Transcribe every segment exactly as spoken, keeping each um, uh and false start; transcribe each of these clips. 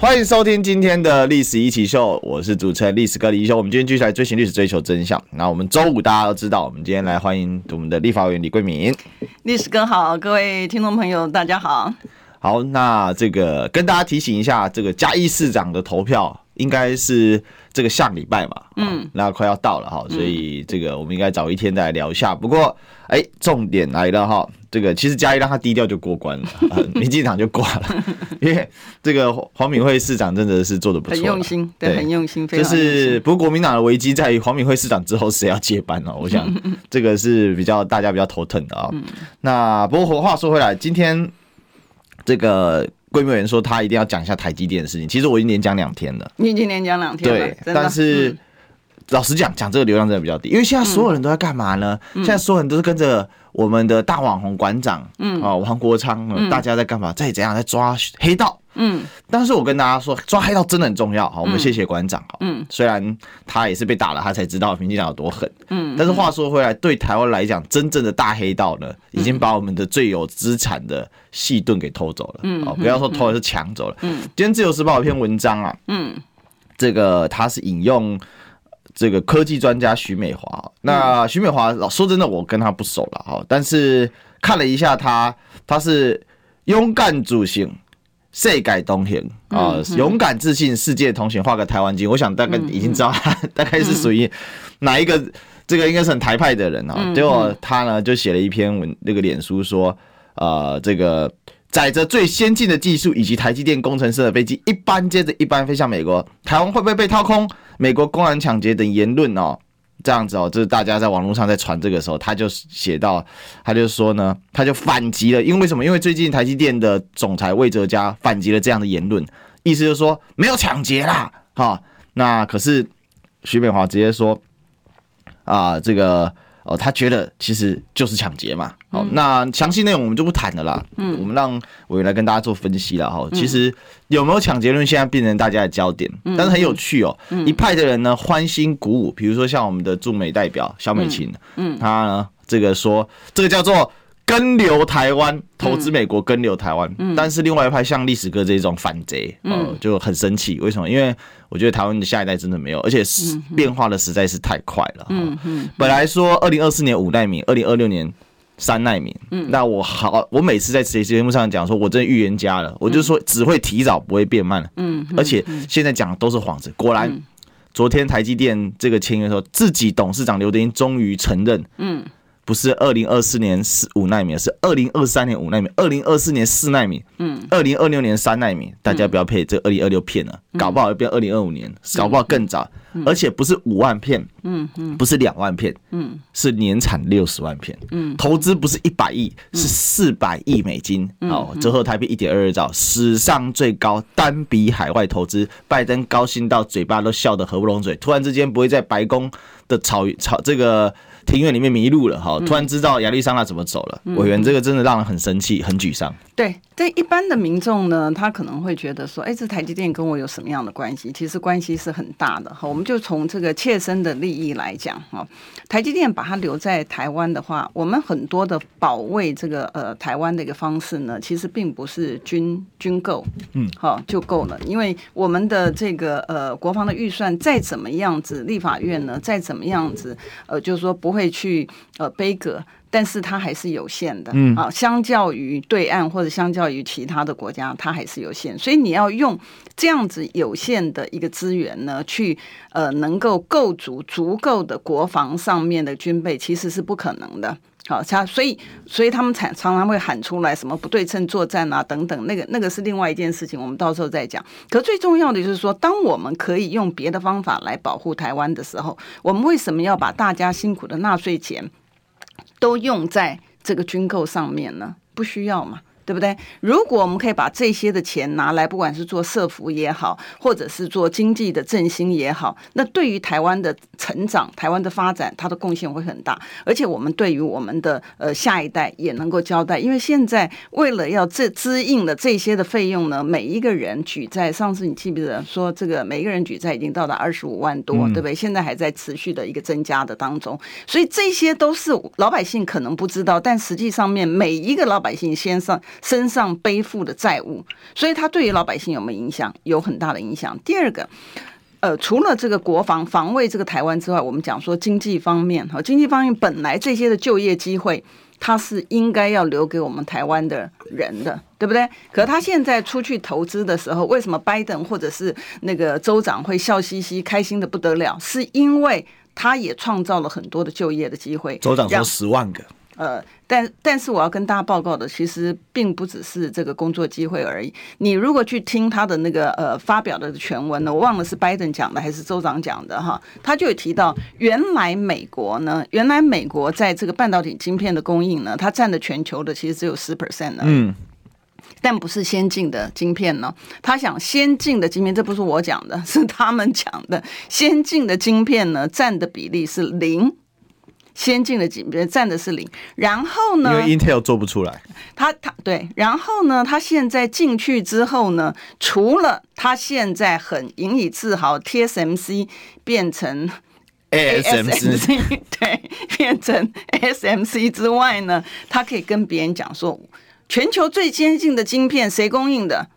欢迎收听今天的《历史一奇秀》，我是主持人历史哥李义兄。我们今天继续来追寻历史，追求真相。那我们周五大家都知道，我们今天来欢迎我们的立法委员李贵敏。历史哥好，各位听众朋友大家好。好，那这个跟大家提醒一下，这个嘉义市长的投票应该是这个下礼拜嘛，嗯、哦，那快要到了哈，所以这个我们应该早一天再来聊一下。不过，哎、欸，重点来了哈，这个其实嘉义让他低调就过关了，呃、民进党就挂了，因为这个黄敏惠市长真的是做的不错，很用心，对，很用心，非常用心。就是不过国民党的危机在于黄敏惠市长之后谁要接班哦，我想这个是比较大家比较头疼的啊、哦。那不过话说回来，今天这个。桂美人说他一定要讲一下台积电的事情，其实我已经连讲两天了。你已经连讲两天了，对。但是、嗯、老实讲，讲这个流量真的比较低，因为现在所有人都在干嘛呢、嗯？现在所有人都是跟着我们的大网红馆长，嗯啊、哦，王国昌、嗯，大家在干嘛？在怎样在抓黑道？嗯。但是我跟大家说，抓黑道真的很重要。好，我们谢谢馆长。好，嗯。虽然他也是被打了，他才知道民进党有多狠。嗯。但是话说回来，对台湾来讲，真正的大黑道呢，已经把我们的最有资产的。细盾给偷走了，嗯，哦，不要说偷了，是抢走了。嗯，今天《自由时报》有一篇文章啊，嗯，这个他是引用这个科技专家徐美华，那徐美华老说真的，我跟他不熟了哈，但是看了一下他，他是勇敢主行，世界同行啊、呃，勇敢自信，世界同行，画个台湾经，我想大概已经知道他大概是属于哪一个，这个应该是很台派的人啊。结果他呢就写了一篇文，那个脸书说。呃，这个载着最先进的技术以及台积电工程师的飞机，一班接着一班飞向美国，台湾会不会被掏空？美国公然抢劫等言论哦，这样子哦，就是大家在网络上在传这个时候，他就写到，他就说呢，他就反击了，因为什么？因为最近台积电的总裁魏哲嘉反击了这样的言论，意思就是说没有抢劫啦，哈、哦。那可是徐美华直接说，啊、呃，这个。哦，他觉得其实就是抢劫嘛。好、嗯哦，那详细内容我们就不谈了啦。嗯，我们让我来跟大家做分析了哈。其实有没有抢劫论现在变成大家的焦点，嗯、但是很有趣哦。嗯、一派的人呢欢欣鼓舞，比如说像我们的驻美代表萧美琴，嗯，他呢这个说这个叫做跟流台湾，投资美国跟流台湾、嗯。但是另外一派像历史哥这种反贼，哦、呃，就很生气。为什么？因为我觉得台湾的下一代真的没有，而且变化的实在是太快了。嗯嗯、本来说二零二四年五奈米，二零二六年三奈米。嗯、那我好，我每次在这节目上讲说，我真的预言家了，我就说只会提早，不会变慢了。嗯嗯、而且现在讲的都是幌子。果然，嗯、昨天台积电这个签约的时候，自己董事长刘德音终于承认，嗯，不是二零二四年五奈米，是二零二三年五奈米，二零二四年四奈米。二零二六年三奈米，大家不要被这二零二六骗了，搞不好要变二零二五年，搞不好更早，嗯、而且不是五万片，嗯嗯、不是两万片，嗯、是年产六十万片，嗯、投资不是一百亿，是四百亿美金，嗯哦、折合台币一点二二兆，史上最高单笔海外投资，拜登高兴到嘴巴都笑得合不拢嘴，突然之间不会在白宫的草草这个庭院里面迷路了，哦、突然知道亚利桑那怎么走了，嗯、委员这个真的让人很生气，很沮丧。对，这一般的民众呢，他可能会觉得说，哎，这台积电跟我有什么样的关系？其实关系是很大的。好，我们就从这个切身的利益来讲，哦、台积电把它留在台湾的话，我们很多的保卫这个呃台湾的一个方式呢，其实并不是军军购，嗯，好、哦、就够了，因为我们的这个呃国防的预算再怎么样子，立法院呢再怎么样子，呃，就是说不会去呃杯葛。但是它还是有限的，嗯啊，相较于对岸或者相较于其他的国家，它还是有限。所以你要用这样子有限的一个资源呢，去呃能够构筑足够的国防上面的军备，其实是不可能的。好，所以所以他们常常会喊出来什么不对称作战啊等等，那个那个是另外一件事情，我们到时候再讲。可最重要的就是说，当我们可以用别的方法来保护台湾的时候，我们为什么要把大家辛苦的纳税钱？都用在这个军购上面呢？不需要嘛？对不对？如果我们可以把这些的钱拿来，不管是做社福也好，或者是做经济的振兴也好，那对于台湾的成长、台湾的发展，它的贡献会很大。而且我们对于我们的呃下一代也能够交代，因为现在为了要这支应的这些的费用呢，每一个人举债，上次你记不记得说这个每一个人举债已经到达二十五万多，嗯、对不对？现在还在持续的一个增加的当中，所以这些都是老百姓可能不知道，但实际上面每一个老百姓先上。身上背负的债务，所以它对于老百姓有没有影响？有很大的影响。第二个，呃，除了这个国防防卫这个台湾之外，我们讲说经济方面，哦，经济方面本来这些的就业机会，它是应该要留给我们台湾的人的，对不对？可是他现在出去投资的时候，为什么拜登或者是那个州长会笑嘻嘻、开心的不得了？是因为他也创造了很多的就业的机会。州长说十万个。呃，但但是我要跟大家报告的，其实并不只是这个工作机会而已。你如果去听他的那个呃发表的全文呢，我忘了是拜登讲的还是州长讲的哈，他就有提到，原来美国呢，原来美国在这个半导体晶片的供应呢，它占的全球的其实只有 百分之十 而已。嗯，但不是先进的晶片呢？他想先进的晶片，这不是我讲的，是他们讲的。先进的晶片呢，占的比例是零。先进的晶片占的是零，然后呢？因为 Intel 做不出来，他他对，然后呢？他现在进去之后呢？除了他现在很引以自豪 ，T S M C 变成 A S M C， 对，变成 A S M C 之外呢，他可以跟别人讲说，全球最先进的晶片谁供应的？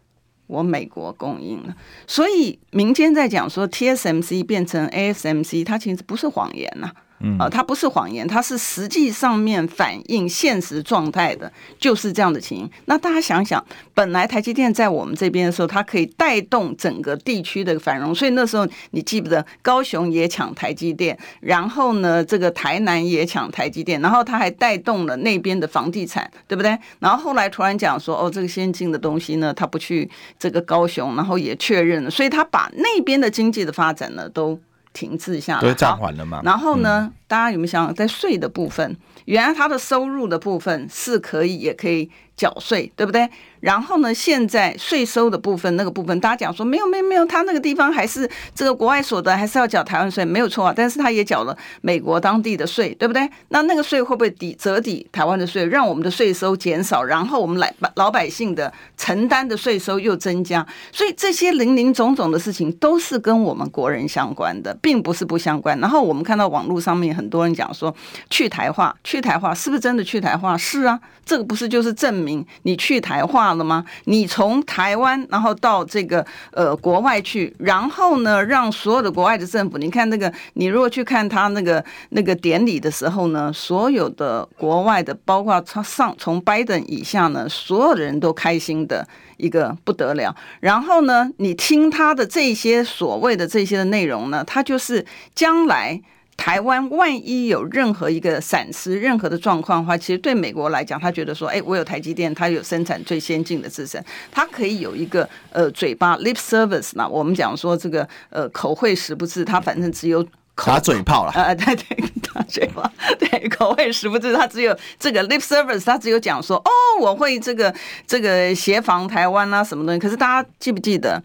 我美国供应了。所以民间在讲说 T S M C 变成 A S M C， 它其实不是谎言呐、啊。嗯、呃，它不是谎言，它是实际上面反映现实状态的，就是这样的情形。那大家想想，本来台积电在我们这边的时候，它可以带动整个地区的繁荣，所以那时候你记不得，高雄也抢台积电，然后呢，这个台南也抢台积电，然后它还带动了那边的房地产，对不对？然后后来突然讲说，哦，这个先进的东西呢，它不去这个高雄，然后也确认了，所以它把那边的经济的发展呢都。停滞下来，都暂缓了嘛。然后呢，大家有没有想想，在税的部分，原来他的收入的部分是可以，也可以缴税，对不对？然后呢，现在税收的部分那个部分，大家讲说没有没有没有，他那个地方还是这个国外所得还是要缴台湾税，没有错啊。但是他也缴了美国当地的税，对不对？那那个税会不会抵折抵台湾的税，让我们的税收减少，然后我们来老百姓的承担的税收又增加？所以这些零零总总的事情都是跟我们国人相关的。并不是不相关。然后我们看到网络上面很多人讲说去台化，去台化是不是真的去台化？是啊，这个不是就是证明你去台化了吗？你从台湾然后到这个呃国外去，然后呢让所有的国外的政府，你看那个，你如果去看他那个那个典礼的时候呢，所有的国外的，包括上从拜登以下呢，所有的人都开心的一个不得了。然后呢，你听他的这些所谓的这些的内容呢，他就。就是将来台湾万一有任何一个闪失、任何的状况的话，其实对美国来讲，他觉得说，哎，我有台积电，他有生产最先进的自身，他可以有一个呃嘴巴 lip service 呢。我们讲说这个呃口惠实不至，他反正只有。打嘴炮了，呃，对对，打嘴炮，对，口惠实不至，他只有这个 lip service， 他只有讲说，哦，我会这个这个协防台湾啊什么东西。可是大家记不记得？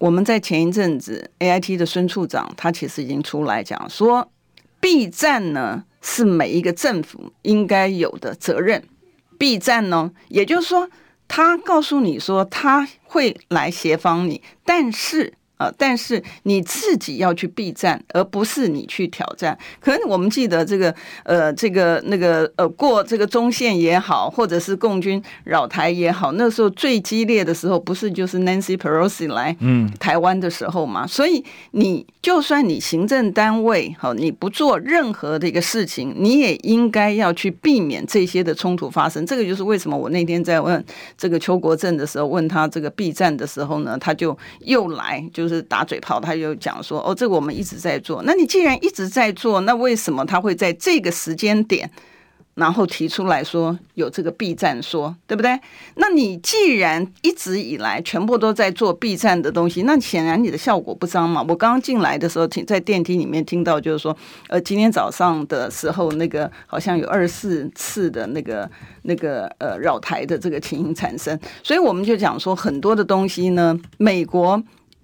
我们在前一阵子 A I T 的孙处长，他其实已经出来讲说 ，B 站呢是每一个政府应该有的责任。B 站呢，也就是说，他告诉你说他会来协防你，但是。呃，但是你自己要去避战，而不是你去挑战。可能我们记得这个，呃，这个那个，呃，过这个中线也好，或者是共军扰台也好，那时候最激烈的时候，不是就是 Nancy Pelosi 来台湾的时候嘛？嗯、所以你就算你行政单位好，你不做任何的一个事情，你也应该要去避免这些的冲突发生。这个就是为什么我那天在问这个邱国正的时候，问他这个避战的时候呢，他就又来就。就是打嘴炮，他就讲说哦，这个我们一直在做。那你既然一直在做，那为什么他会在这个时间点然后提出来说有这个避战说，对不对？那你既然一直以来全部都在做避战的东西，那显然你的效果不彰嘛。我刚刚进来的时候在电梯里面听到就是说呃，今天早上的时候那个好像有二十四次的那个那个呃扰台的这个情形产生，所以我们就讲说很多的东西呢，美国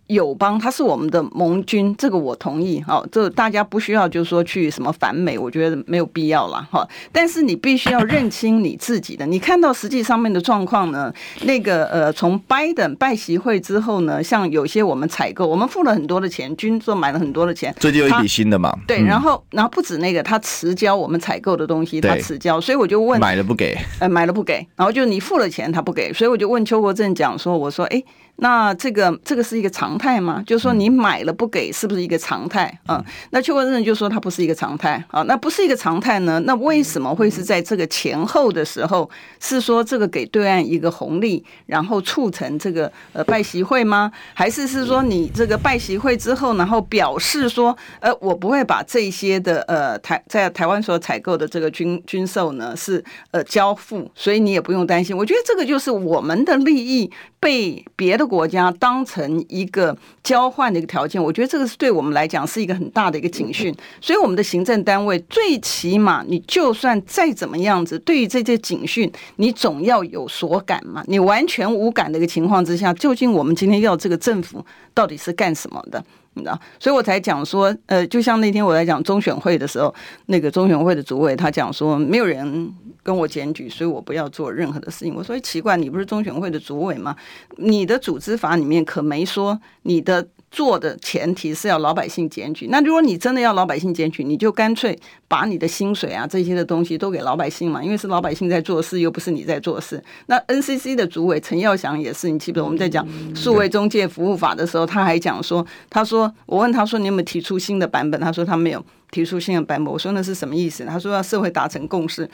友邦他是我们的盟军，这个我同意、哦、这大家不需要就是说去什么反美，我觉得没有必要啦、哦、但是你必须要认清你自己的，你看到实际上面的状况呢，那个呃，从拜登拜习会之后呢，像有些我们采购，我们付了很多的钱，军做买了很多的钱，最近有一笔新的嘛，对、嗯、然后然后不止那个他迟交我们采购的东西，他迟交，所以我就问买了不给、呃、买了不给，然后就你付了钱他不给，所以我就问邱国正讲说，我说哎，那这个这个是一个常态吗？就是说你买了不给是不是一个常态啊？那邱国正就说它不是一个常态啊。那不是一个常态呢，那为什么会是在这个前后的时候是说这个给对岸一个红利，然后促成这个呃拜习会吗？还是是说你这个拜习会之后然后表示说呃我不会把这些的呃台在台湾所采购的这个军军售呢是呃交付，所以你也不用担心。我觉得这个就是我们的利益被别的国家当成一个交换的一个条件，我觉得这个是对我们来讲是一个很大的一个警讯。所以我们的行政单位最起码你就算再怎么样子，对于这些警讯你总要有所感嘛，你完全无感的一个情况之下，究竟我们今天要这个政府到底是干什么的，你知道？所以我才讲说呃，就像那天我在讲中选会的时候，那个中选会的主委他讲说没有人跟我检举，所以我不要做任何的事情。我说奇怪，你不是中选会的主委吗？你的组织法里面可没说你的做的前提是要老百姓检举，那如果你真的要老百姓检举，你就干脆把你的薪水啊这些的东西都给老百姓嘛，因为是老百姓在做事，又不是你在做事。那 N C C 的主委陈耀祥也是，你记不记得我们在讲数位中介服务法的时候，他还讲说，他说我问他说你有没有提出新的版本，他说他没有提出新的版本，我说那是什么意思，他说要社会达成共识，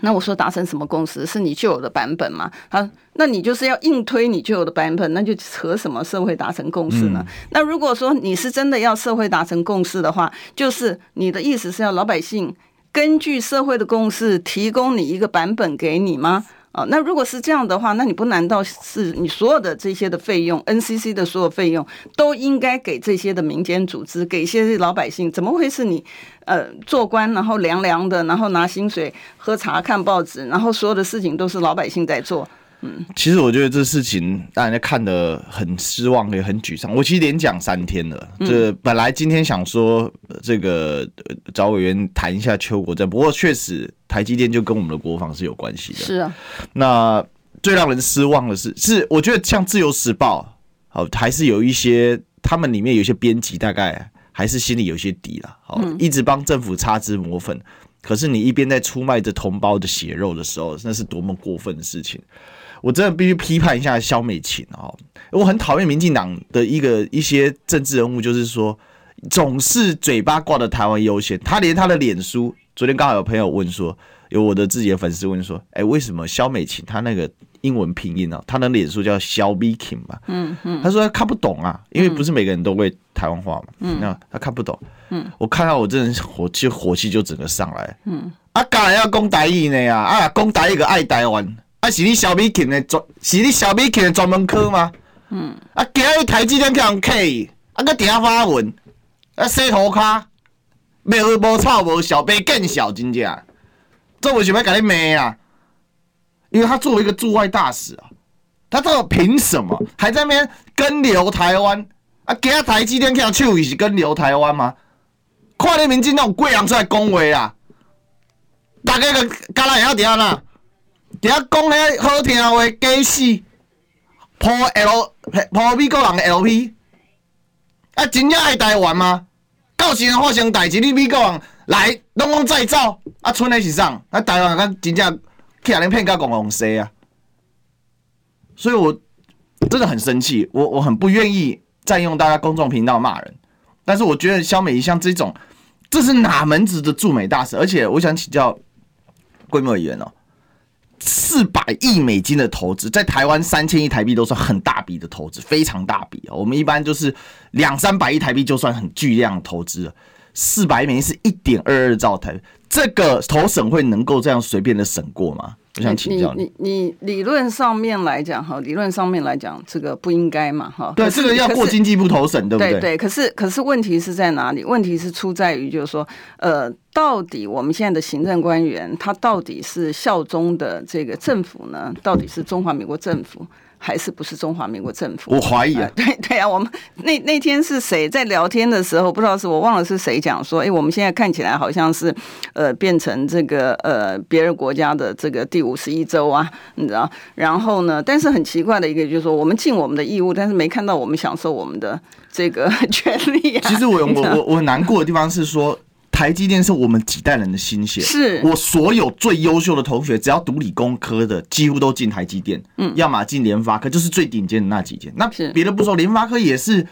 那我说达成什么共识，是你旧有的版本吗？他那你就是要硬推你旧有的版本，那就和什么社会达成共识呢、嗯、那如果说你是真的要社会达成共识的话，就是你的意思是要老百姓根据社会的共识提供你一个版本给你吗？哦、那如果是这样的话，那你不难道是你所有的这些的费用 N C C 的所有费用都应该给这些的民间组织，给一些老百姓？怎么会是你呃做官然后凉凉的，然后拿薪水喝茶看报纸，然后所有的事情都是老百姓在做？嗯，其实我觉得这事情大家看得很失望也很沮丧。我其实连讲三天了，这本来今天想说这个找委员谈一下邱国正，不过确实台积电就跟我们的国防是有关系的。是啊，那最让人失望的是，是我觉得像《自由时报》好，还是有一些他们里面有些编辑大概还是心里有些底啦，好，一直帮政府擦脂抹粉。可是你一边在出卖着同胞的血肉的时候，那是多么过分的事情！我真的必须批判一下萧美琴哦，我很讨厌民进党的一个一些政治人物，就是说总是嘴巴挂着台湾优先，他连他的脸书，昨天刚好有朋友问说，有我的自己的粉丝问说，哎、欸，为什么萧美琴他那个英文拼音啊，他的脸书叫萧美琴嘛，嗯嗯，他说他看不懂啊，因为不是每个人都会台湾话嘛，嗯，那他看不懂，嗯，我看到我真的火气火气就整个上来，嗯，啊，当然要讲台语呢啊，啊，讲台语个爱台湾。啊，是你小米琴的专，是你小米琴的专门科吗？嗯，啊，今日台积电去人客去，啊，搁定发文，啊，洗涂骹，卖去无臭无小白更小，真正，这我想要给你骂啊，因为他作为一个驻外大使啊，他到底凭什么还在那边跟留台湾？啊，今日台积电去人手语是跟留台湾吗？看你民进党贵人出来讲话啦，大家个敢来晓得啦？在遐讲遐好听的话，假死，抱 L 抱美国人的 L P， 啊，真正爱台湾吗？到时发生代志，你美国人来拢拢再走，啊，剩的是啥？啊，台湾敢真正去人骗到公公西啊？所以我真的很生气，我我很不愿意占用大家公众频道骂人，但是我觉得萧美琴像这种，这是哪门子的驻美大使？而且我想请教桂梅委员哦。四百亿美金的投资，在台湾三千亿台币都算很大笔的投资，非常大笔、哦、我们一般就是两三百亿台币就算很巨量的投资了，四百亿美金是一点二二兆台币，这个投审会能够这样随便的审过吗？我想请教你。你, 你, 你理论上面来讲哈，理论上面来讲，这个不应该嘛哈。对，这个要过经济部投审，对不对？对对。可是可是问题是在哪里？问题是出在于就是说，呃，到底我们现在的行政官员他到底是效忠的这个政府呢？到底是中华民国政府？还是不是中华民国政府？我怀疑啊、呃，对对啊，我们那那天是谁在聊天的时候，不知道是我忘了是谁讲说，哎，我们现在看起来好像是，呃，变成这个呃别人国家的这个第五十一州啊，你知道？然后呢，但是很奇怪的一个就是说，我们尽我们的义务，但是没看到我们享受我们的这个权利啊。其实我我我我难过的地方是说。台积电是我们几代人的心血，是我所有最优秀的同学，只要读理工科的，几乎都进台积电，嗯，要么进联发科，就是最顶尖的那几间。那别的不说，联发科也是，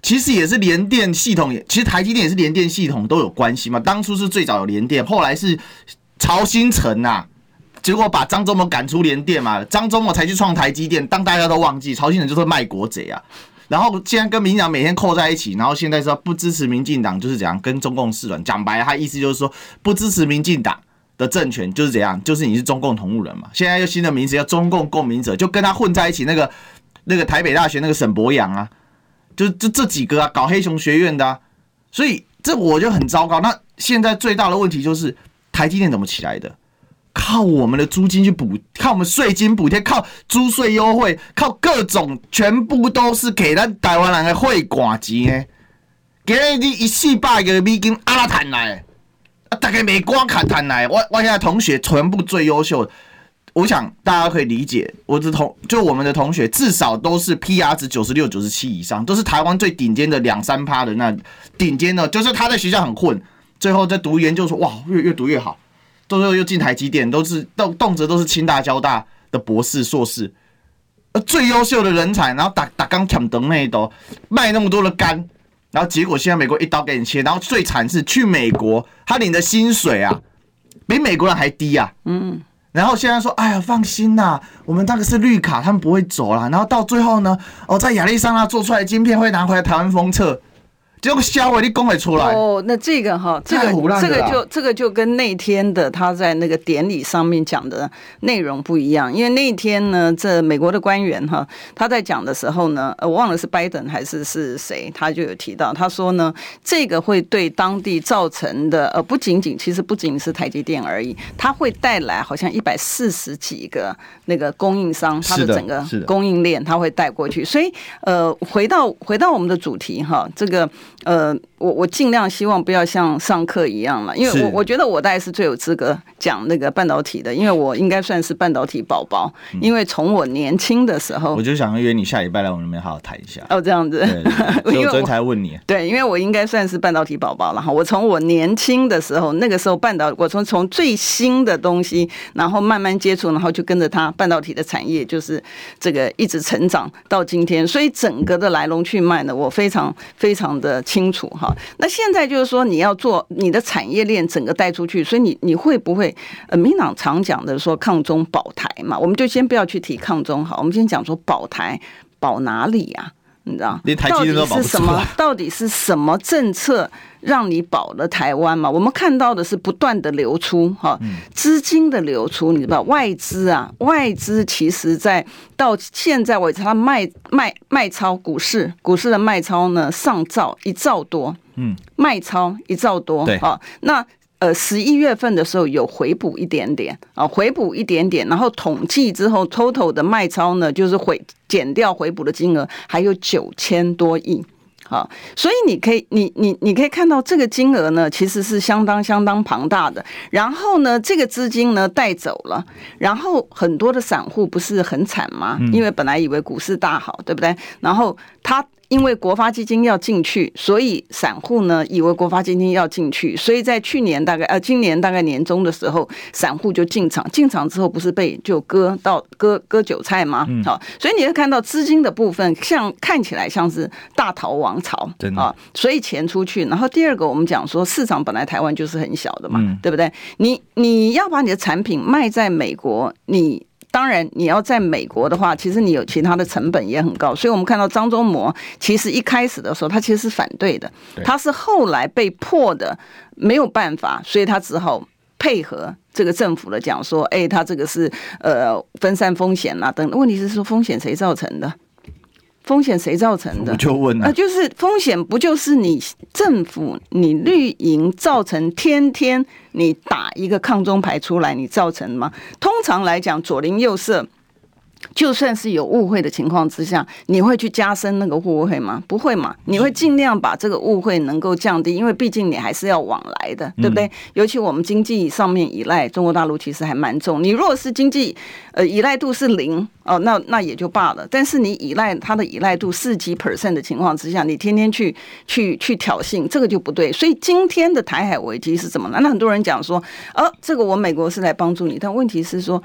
其实也是联电系统，其实台积电也是联电系统都有关系嘛。当初是最早有联电，后来是曹兴诚啊，结果把张忠谋赶出联电嘛，张忠谋才去创台积电，当大家都忘记，曹兴诚就是卖国贼啊。然后现在跟民进党每天扣在一起，然后现在说不支持民进党就是怎样跟中共示软，讲白了他意思就是说不支持民进党的政权就是怎样，就是你是中共同路人嘛。现在又新的名词叫中共共鸣者，就跟他混在一起那个那个台北大学那个沈伯洋啊，就就这几个啊，搞黑熊学院的啊，所以这我就很糟糕。那现在最大的问题就是台积电怎么起来的？靠我们的租金去补，靠我们税金补贴，靠租税优惠，靠各种，全部都是给咱台湾人的血汗钱呢。今日你一四百个美金阿拉赚来，啊，大家美光砍赚来。我我现在同学全部最优秀的，我想大家可以理解。我的同就我们的同学至少都是 P R 值九十六、九十七以上，都是台湾最顶尖的两三趴的那顶尖的，就是他在学校很混，最后在读研究所，哇，越越读越好。最后又进台积电，都是动动辄都是清大、交大的博士、硕士，最优秀的人才，然后打打钢铁等那一刀，卖那么多的肝，然后结果现在美国一刀给你切，然后最惨是去美国，他领的薪水啊，比美国人还低啊，嗯，然后现在说，哎呀，放心啦，我们那个是绿卡，他们不会走啦，然后到最后呢，哦，在亚利桑那做出来的晶片会拿回来台湾封测。结果销毁你讲得出来哦，那这个哈，这个这个就这个就跟那天的他在那个典礼上面讲的内容不一样，因为那天呢，这美国的官员哈，他在讲的时候呢，我忘了是拜登还是是谁，他就有提到，他说呢，这个会对当地造成的呃，不仅仅其实不仅是台积电而已，它会带来好像一百四十几个那个供应商，它的整个供应链，它会带过去，所以呃，回到回到我们的主题哈，这个。呃，我我尽量希望不要像上课一样了，因为我我觉得我大概是最有资格讲那个半导体的，因为我应该算是半导体宝宝，嗯、因为从我年轻的时候，我就想约你下礼拜来我们那边好好谈一下。哦，这样子，对对对所以我昨天才问你，对，因为我应该算是半导体宝宝了哈。我从我年轻的时候，那个时候半导，我从从最新的东西，然后慢慢接触，然后就跟着它半导体的产业，就是这个一直成长到今天，所以整个的来龙去脉呢，我非常非常的。清楚哈，那现在就是说你要做你的产业链整个带出去，所以你你会不会呃，民党常讲的说抗中保台嘛，我们就先不要去提抗中好，我们先讲说保台保哪里啊？你知道连台积电都保不住啊？到底是什么政策让你保了台湾嘛？我们看到的是不断的流出哈，资金的流出，你知道外资啊，外资其实在到现在为止，它卖卖卖超股市，股市的卖超呢上兆一兆多，嗯，卖超一兆多，对啊，那。呃，十一月份的时候有回补一点点啊，回补一点点，然后统计之后 ，total 的卖超呢，就是回减掉回补的金额还有九千多亿啊，所以你可以，你你你可以看到这个金额呢，其实是相当相当庞大的。然后呢，这个资金呢带走了，然后很多的散户不是很惨吗？因为本来以为股市大好，对不对？然后他。因为国发基金要进去，所以散户呢以为国发基金要进去，所以在去年大概呃今年大概年中的时候，散户就进场，进场之后不是被就割到割割韭菜吗？好、嗯，所以你会看到资金的部分像看起来像是大逃亡潮，啊，所以钱出去。然后第二个，我们讲说市场本来台湾就是很小的嘛，嗯、对不对？你你要把你的产品卖在美国，你。当然你要在美国的话，其实你有其他的成本也很高，所以我们看到张忠谋其实一开始的时候他其实是反对的，他是后来被迫的没有办法，所以他只好配合这个政府的讲说，哎，他这个是呃分散风险啦、啊、等。问题是说风险谁造成的？风险谁造成的？我就问了、啊呃，就是风险不就是你政府、你绿营造成，天天你打一个抗中牌出来，你造成吗？通常来讲，左邻右舍，就算是有误会的情况之下，你会去加深那个误会吗？不会嘛，你会尽量把这个误会能够降低，因为毕竟你还是要往来的，对不对？嗯、尤其我们经济上面依赖中国大陆其实还蛮重，你如果是经济呃依赖度是零。哦，那那也就罢了。但是你依赖它的依赖度四几 percent 的情况之下，你天天去去去挑衅，这个就不对。所以今天的台海危机是怎么了？那很多人讲说，呃、哦，这个我美国是来帮助你，但问题是说，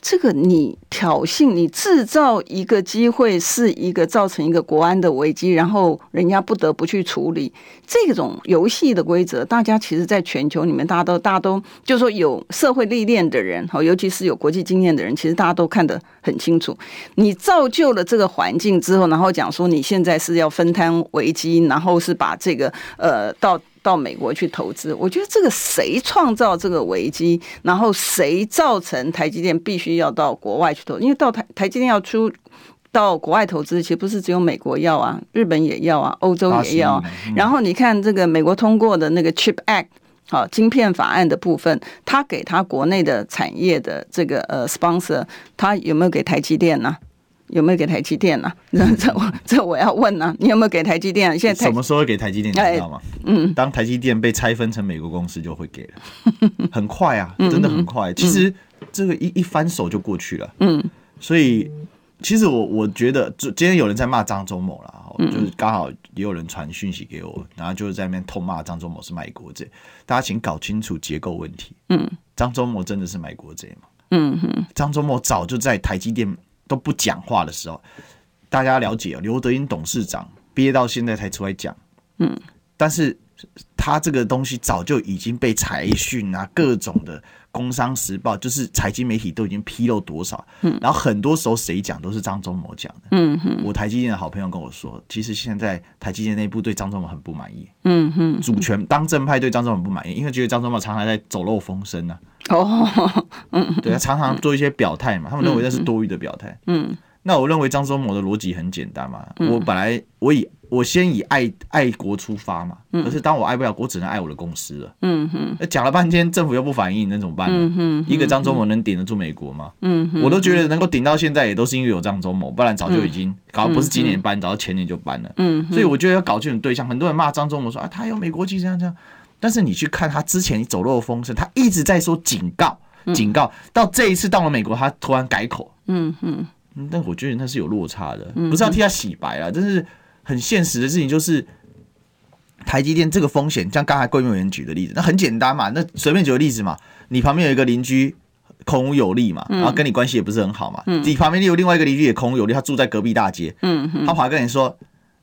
这个你挑衅，你制造一个机会，是一个造成一个国安的危机，然后人家不得不去处理这种游戏的规则。大家其实在全球里面，大家都大家都就是说有社会历练的人，尤其是有国际经验的人，其实大家都看得很清楚。你造就了这个环境之后，然后讲说你现在是要分摊危机，然后是把这个呃到。到美国去投资，我觉得这个谁创造这个危机，然后谁造成台积电必须要到国外去投资？因为到台台积电要出到国外投资，其实不是只有美国要啊，日本也要啊，欧洲也要啊。然后你看这个美国通过的那个 CHIP Act。好，晶片法案的部分，他给他国内的产业的这个呃 sponsor， 他有没有给台积电呢、啊？有没有给台积电啊？这我这我要问啊，你有没有给台积电、啊？现在什么时候给台积电？你知道吗？嗯，当台积电被拆分成美国公司就会给了，很快啊，真的很快。其实这个一一翻手就过去了。嗯，所以其实我我觉得，今天有人在骂张忠谋啦，就是刚好也有人传讯息给我，然后就是在那边痛骂张忠谋是卖国贼。大家请搞清楚结构问题。嗯，张忠谋真的是卖国贼吗？嗯哼，张忠谋早就在台积电。都不讲话的时候，大家了解刘德音董事长憋到现在才出来讲，嗯，但是他这个东西早就已经被财讯啊、各种的工商时报，就是财经媒体都已经披露多少，嗯，然后很多时候谁讲都是张忠谋讲的，嗯哼，我台积电的好朋友跟我说，其实现在台积电内部对张忠谋很不满意，嗯哼，主权当政派对张忠谋很不满意，因为觉得张忠谋常常在走漏风声啊。哦、oh, 嗯，对，他常常做一些表态嘛，他们认为那是多余的表态。嗯，那我认为张忠谋的逻辑很简单嘛，嗯、我本来我以我先以爱爱国出发嘛，嗯、可是当我爱不了，我只能爱我的公司了。嗯哼，那讲了半天，政府又不反应，那怎么办呢？嗯哼，一个张忠谋能顶得住美国吗？嗯哼，我都觉得能够顶到现在，也都是因为有张忠谋，不然早就已经搞不是今年搬，早就前年就搬了。嗯，所以我觉得要搞清楚对象，很多人骂张忠谋说啊，他有美国籍这样这样。但是你去看他之前走漏风声，他一直在说警告，警告，到这一次到了美国，他突然改口。嗯嗯，但我觉得那是有落差的，不是要替他洗白啦，但是很现实的事情就是，台积电这个风险，像刚才桂明委员举的例子，那很简单嘛，那随便举个例子嘛，你旁边有一个邻居空无有力嘛，然后跟你关系也不是很好嘛，你旁边有另外一个邻居也空无有力，他住在隔壁大街，他跑来跟你说。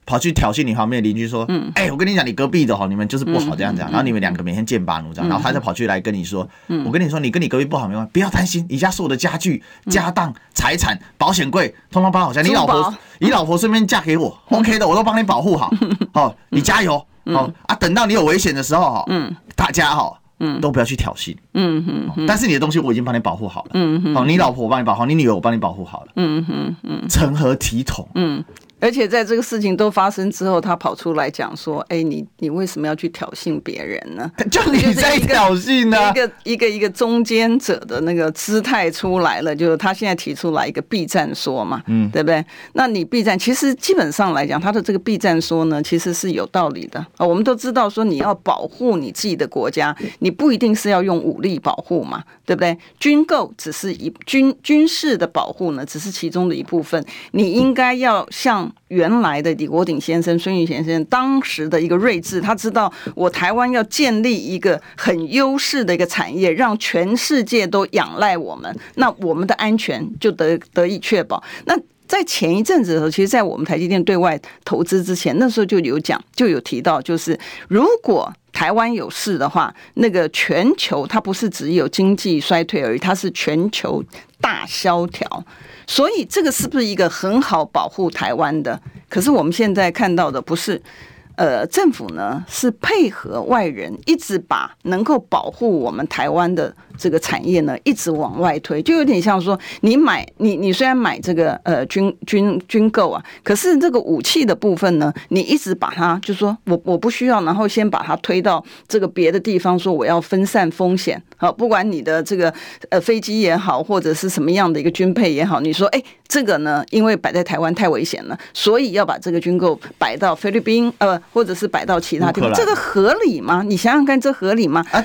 跑去挑衅你旁边的邻居说：“哎、嗯欸，我跟你讲，你隔壁的哈，你们就是不好这样讲、嗯嗯嗯。然后你们两个每天剑拔弩张，然后他再跑去来跟你说：‘嗯、我跟你说，你跟你隔壁不好没关系，不要担心，你家所有的家具、家当、财产、保险柜，通通包好。像你老婆，你老婆顺便嫁给我、嗯、，OK 的，我都帮你保护好。好、哦，你加油。嗯、哦啊，等到你有危险的时候哈、嗯，大家哈。”都不要去挑衅、嗯哼哼哦、但是你的东西我已经帮你保护好了、嗯哼哼哦、你老婆我帮你保护好，你女儿我帮你保护好了、嗯哼哼成何体统、嗯、而且在这个事情都发生之后，他跑出来讲说、欸、你, 你为什么要去挑衅别人呢？就你在挑衅啊，一个一 个, 一个中间者的那个姿态出来了，就是他现在提出来一个避战说嘛、嗯、对不对？那你避战其实基本上来讲，他的这个避战说呢其实是有道理的、哦、我们都知道说你要保护你自己的国家，你不一定是要用武力保护嘛，对不对？军购只是一 军, 军事的保护呢，只是其中的一部分。你应该要像原来的李国鼎先生、孙运璿先生当时的一个睿智，他知道我台湾要建立一个很优势的一个产业，让全世界都仰赖我们，那我们的安全就 得, 得以确保。那在前一阵子的时候，其实在我们台积电对外投资之前，那时候就有讲，就有提到，就是如果台湾有事的话，那个全球它不是只有经济衰退而已，它是全球大萧条。所以这个是不是一个很好保护台湾的？可是我们现在看到的不是，呃，政府呢是配合外人，一直把能够保护我们台湾的这个产业呢，一直往外推，就有点像说，你买你你虽然买这个呃军军军购啊，可是这个武器的部分呢，你一直把它就说我我不需要，然后先把它推到这个别的地方，说我要分散风险。好，不管你的这个呃飞机也好，或者是什么样的一个军配也好，你说哎、欸、这个呢，因为摆在台湾太危险了，所以要把这个军购摆到菲律宾呃。或者是摆到其他地方，这个合理吗？你想想看，这合理吗？啊，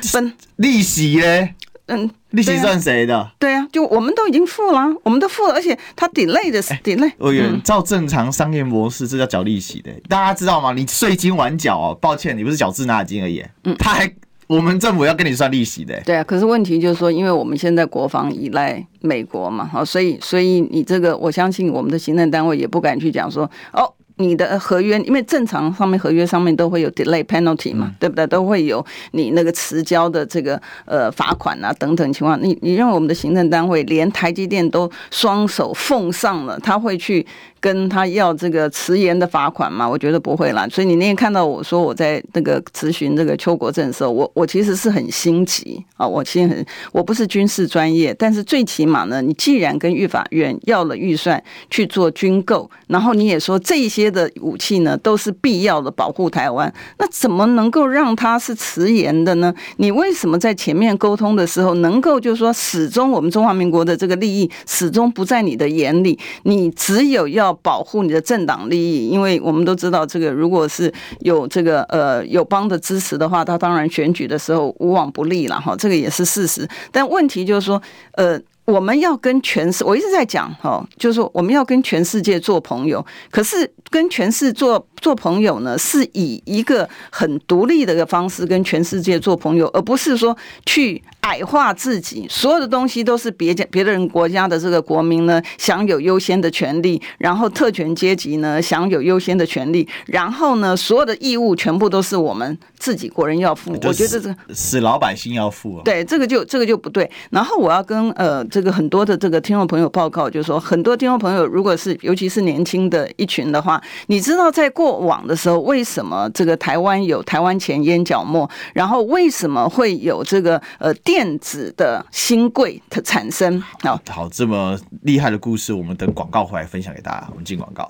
利息嘞，嗯，利息算谁的？对啊，就我们都已经付了，我们都付了，而且它 delay 的 delay。我以为照正常商业模式，这叫缴利息的，大家知道吗？你税金晚缴哦，抱歉，你不是缴滞纳金而已，嗯，他还。我们政府要跟你算利息的、欸，对啊。可是问题就是说，因为我们现在国防依赖美国嘛，好，所以所以你这个，我相信我们的行政单位也不敢去讲说，哦，你的合约，因为正常上面合约上面都会有 delay penalty 嘛，嗯、对不对？都会有你那个迟交的这个呃罚款啊等等情况。你你认为我们的行政单位连台积电都双手奉上了，他会去跟他要这个迟延的罚款吗？我觉得不会啦。所以你那天看到我说我在那个咨询这个邱国正的时候，我。我其实是很心急啊！我其实很，我不是军事专业，但是最起码呢，你既然跟立法院要了预算去做军购，然后你也说这些的武器呢都是必要的保护台湾，那怎么能够让它是迟延的呢？你为什么在前面沟通的时候能够就是说始终我们中华民国的这个利益始终不在你的眼里？你只有要保护你的政党利益，因为我们都知道这个，如果是有这个呃友邦的支持的话，他当然选举的时候无往不利了哈，这个也是事实。但问题就是说，呃，我们要跟全世，我一直在讲哈，就是说我们要跟全世界做朋友，可是跟全世界做做朋友呢，是以一个很独立的一个方式跟全世界做朋友，而不是说去矮化自己，所有的东西都是别家别人国家的这个国民呢享有优先的权利，然后特权阶级呢享有优先的权利，然后呢所有的义务全部都是我们自己国人要付，我觉得这个死老百姓要付、啊，对，这个就这个就不对。然后我要跟呃这个很多的这个听众朋友报告，就是说很多听众朋友如果是尤其是年轻的一群的话，你知道在过过往的时候，为什么这个台湾有台湾钱淹脚没？然后为什么会有这个呃电子的新贵的产生？好，好，这么厉害的故事，我们等广告回来分享给大家。我们进广告。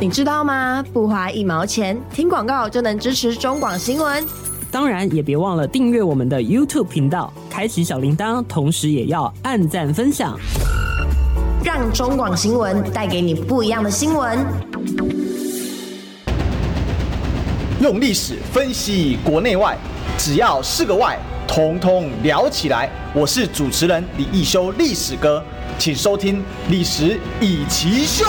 你知道吗？不花一毛钱，听广告就能支持中广新闻。当然，也别忘了订阅我们的 YouTube 频道，开启小铃铛，同时也要按赞分享，让中广新闻带给你不一样的新闻。用历史分析国内外，只要是个外，统统聊起来。我是主持人李一修，历史哥，请收听《历史一奇秀》。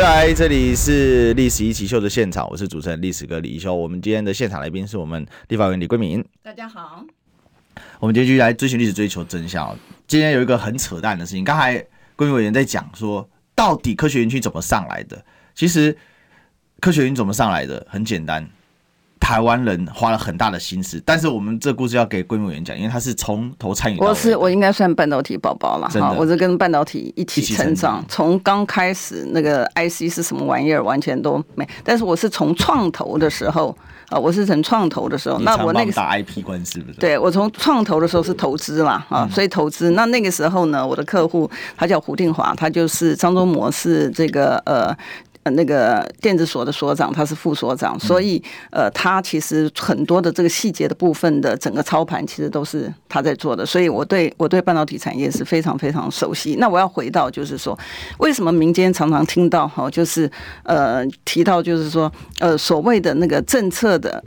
来，这里是《历史一奇秀》的现场，我是主持人历史哥李一修。我们今天的现场来宾是我们立法委员李桂敏，大家好。我们今天继续来追寻历史，追求真相。今天有一个很扯淡的事情，刚才桂敏委员在讲说，到底科学园区怎么上来的？其实。科学云怎么上来的？很简单，台湾人花了很大的心思。但是我们这故事要给桂敏委员讲，因为他是从头参与到尾。我是我应该算半导体宝宝了哈，我是跟半导体一起成长，从刚开始那个 I C 是什么玩意儿完全都没，但是我是从创投的时候。啊、我是从创投的时候，那我那个打 I P 官司不是？对，我从创投的时候是投资啦、啊、所以投资。那那个时候呢，我的客户他叫胡定华，他就是张忠谋是这个呃那个电子所的所长，他是副所长，所以呃他其实很多的这个细节的部分的整个操盘其实都是他在做的，所以我对我对半导体产业是非常非常熟悉。那我要回到就是说，为什么民间常常听到哈，就是呃提到就是说呃所谓的那个政策。的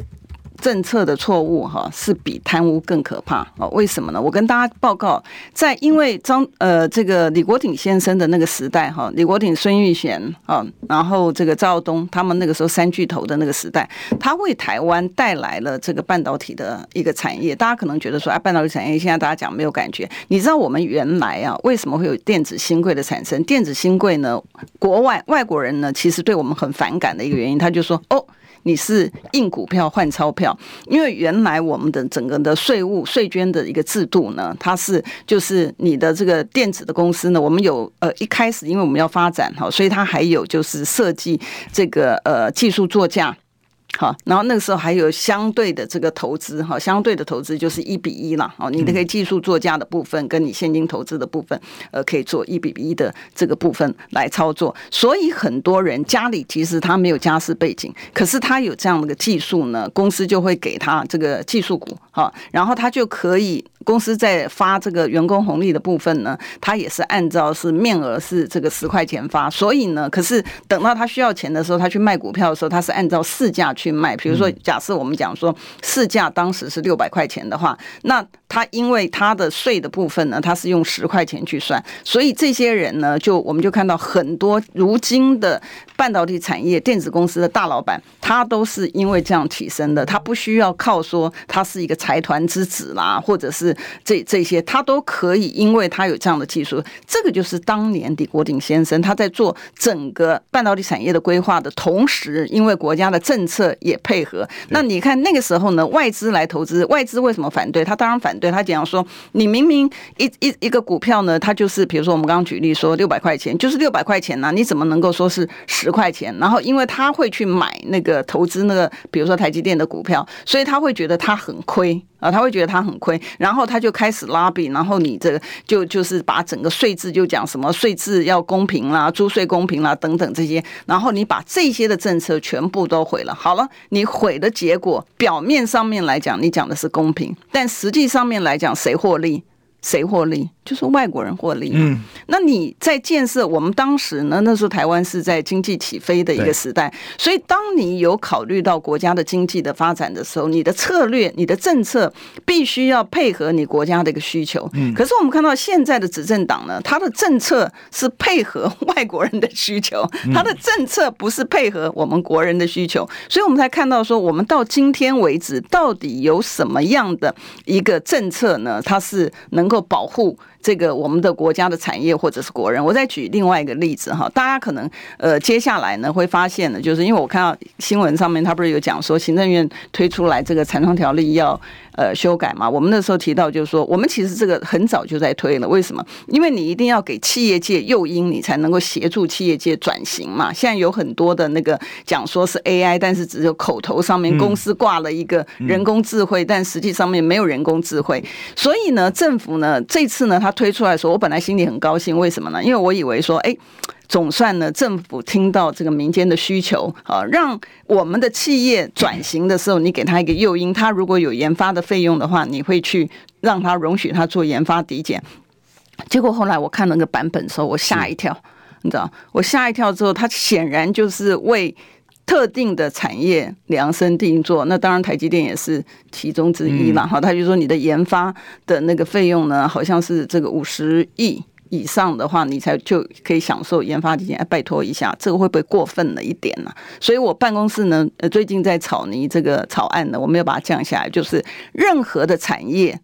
政策的错误哈，是比贪污更可怕哦？为什么呢？我跟大家报告，在因为张呃这个李国鼎先生的那个时代哈，李国鼎、孙运璇啊，然后这个赵耀东他们那个时候三巨头的那个时代，他为台湾带来了这个半导体的一个产业。大家可能觉得说啊，半导体产业现在大家讲没有感觉，你知道我们原来啊为什么会有电子新贵的产生？电子新贵呢，国外外国人呢其实对我们很反感的一个原因，他就说哦。你是印股票换钞票，因为原来我们的整个的税务税捐的一个制度呢，它是就是你的这个电子的公司呢，我们有呃一开始因为我们要发展哈，所以它还有就是设计这个呃技术座驾。好，然后那个时候还有相对的这个投资，相对的投资就是一比一啦，你的可以技术作价的部分跟你现金投资的部分，呃，可以做一比一的这个部分来操作。所以很多人家里其实他没有家世背景，可是他有这样的技术呢，公司就会给他这个技术股，然后他就可以，公司在发这个员工红利的部分呢，他也是按照是面额是这个十块钱发，所以呢，可是等到他需要钱的时候，他去卖股票的时候，他是按照市价去卖。比如说假设我们讲说市价当时是六百块钱的话，那他因为他的税的部分呢，他是用十块钱去算，所以这些人呢，就我们就看到很多如今的半导体产业电子公司的大老板，他都是因为这样提升的，他不需要靠说他是一个财团之子啦，或者是 这, 这些他都可以，因为他有这样的技术。这个就是当年李国鼎先生他在做整个半导体产业的规划的同时，因为国家的政策也配合。那你看那个时候呢，外资来投资，外资为什么反对？他当然反对，对，他讲说你明明 一, 一, 一个股票呢，它就是比如说我们刚刚举例说六百块钱就是六百块钱、啊、你怎么能够说是十块钱？然后因为他会去买那个投资那个比如说台积电的股票，所以他会觉得他很亏啊，他会觉得他很亏，然后他就开始拉比，然后你这个就就是把整个税制就讲什么税制要公平啦，租税公平啦等等这些，然后你把这些的政策全部都毁了。好了，你毁的结果，表面上面来讲你讲的是公平，但实际上面来讲谁获利？谁获利？就是外国人获利。嗯，那你在建设，我们当时呢，那时候台湾是在经济起飞的一个时代，所以当你有考虑到国家的经济的发展的时候，你的策略、你的政策必须要配合你国家的一个需求。嗯，可是我们看到现在的执政党呢，他的政策是配合外国人的需求，他的政策不是配合我们国人的需求，所以我们才看到说，我们到今天为止，到底有什么样的一个政策呢？它是能够保护这个我们的国家的产业或者是国人。我再举另外一个例子哈，大家可能呃接下来呢会发现呢，就是因为我看到新闻上面他不是有讲说行政院推出来这个产创条例要呃修改嘛，我们那时候提到就是说我们其实这个很早就在推了，为什么？因为你一定要给企业界诱因，你才能够协助企业界转型嘛。现在有很多的那个讲说是 A I， 但是只有口头上面公司挂了一个人工智慧，但实际上面没有人工智慧，所以呢政府呢呃，这次呢，他推出来说，我本来心里很高兴，为什么呢？因为我以为说，哎，总算呢，政府听到这个民间的需求啊，让我们的企业转型的时候，你给他一个诱因，他如果有研发的费用的话，你会去让他容许他做研发抵减。结果后来我看了那个版本的时候，我吓一跳，你知道，我吓一跳之后，他显然就是为特定的产业量身定做，那当然台积电也是其中之一啦。好，他就说你的研发的那个费用呢，好像是这个五十亿以上的话，你才就可以享受研发基金。哎，拜托一下，这个会不会过分了一点呢、啊？所以我办公室呢，最近在草拟这个草案呢，我没有把它降下来，就是任何的产业。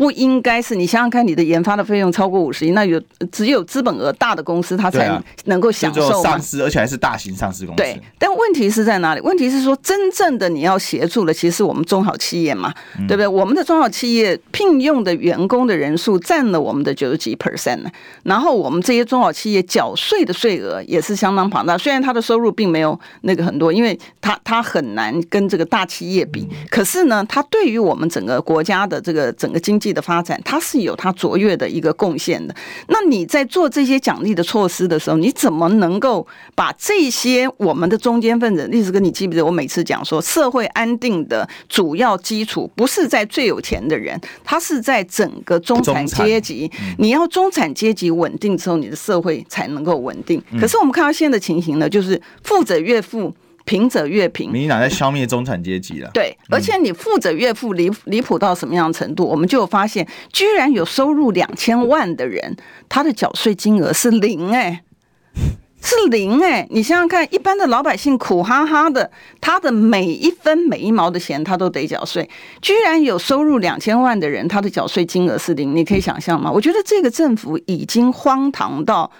不应该是，你想想看，你的研发的费用超过五十亿，那有只有资本额大的公司它才能够享受上市，而且还是大型上市公司。对，但问题是在哪里？问题是说，真正的你要协助的，其实我们中小企业嘛，对不对？嗯、我们的中小企业聘用的员工的人数占了我们的九十几 percent， 然后我们这些中小企业缴税的税额也是相当庞大。虽然它的收入并没有那个很多，因为它它很难跟这个大企业比，嗯、可是呢，它对于我们整个国家的这个整个经济的发展，它是有它卓越的一个贡献的。那你在做这些奖励的措施的时候，你怎么能够把这些我们的中间分子，历史哥你记不记得我每次讲说，社会安定的主要基础不是在最有钱的人，它是在整个中产阶级。嗯、你要中产阶级稳定之后，你的社会才能够稳定。可是我们看到现在的情形呢，就是富者越富，贫者越贫，民进党在消灭中产阶级了。对，而且你富者越富离离谱到什么样的程度？我们就有发现，居然有收入两千万的人，他的缴税金额是零哎、欸，是零哎、欸！你想想看，一般的老百姓苦哈哈的，他的每一分每一毛的钱他都得缴税，居然有收入两千万的人，他的缴税金额是零，你可以想象吗？我觉得这个政府已经荒唐到。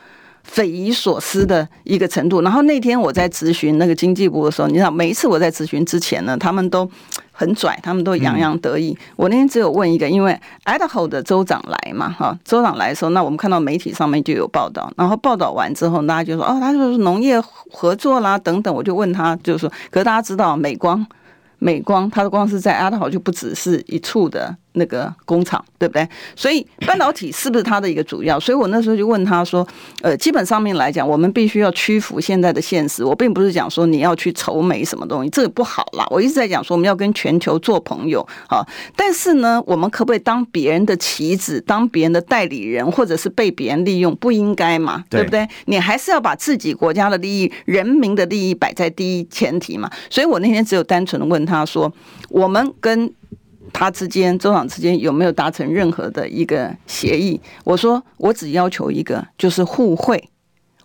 匪夷所思的一个程度。然后那天我在咨询那个经济部的时候，你知道每一次我在咨询之前呢，他们都很拽，他们都洋洋得意、嗯、我那天只有问一个，因为 Idaho 的州长来嘛，哈，州长来的时候，那我们看到媒体上面就有报道，然后报道完之后大家就说哦，他就是农业合作啦等等，我就问他就是说，可是大家知道美光美光它的光是在 Idaho 就不只是一处的那个工厂，对不对？所以半导体是不是它的一个主要？所以我那时候就问他说，呃，基本上面来讲，我们必须要屈服现在的现实。我并不是讲说你要去仇美什么东西，这个不好啦。我一直在讲说我们要跟全球做朋友啊，但是呢，我们可不可以当别人的棋子，当别人的代理人，或者是被别人利用？不应该嘛，对不对？你还是要把自己国家的利益、人民的利益摆在第一前提嘛。所以我那天只有单纯的问他说，我们跟他之间州长之间有没有达成任何的一个协议？我说我只要求一个，就是互惠。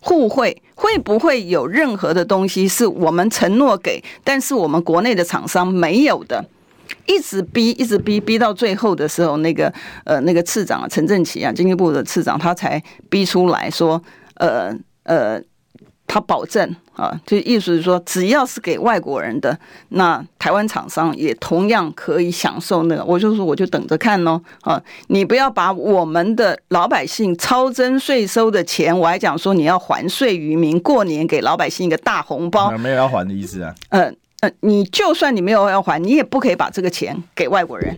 互惠会不会有任何的东西是我们承诺给，但是我们国内的厂商没有的？一直逼一直逼逼到最后的时候，那个呃那个次长陈振奇啊，经济部的次长，他才逼出来说呃呃他保证啊，就意思是说，只要是给外国人的，那台湾厂商也同样可以享受那个。我就说，我就等着看咯啊！你不要把我们的老百姓超征税收的钱，我还讲说你要还税于民，过年给老百姓一个大红包，没有要还的意思啊。呃呃，你就算你没有要还，你也不可以把这个钱给外国人。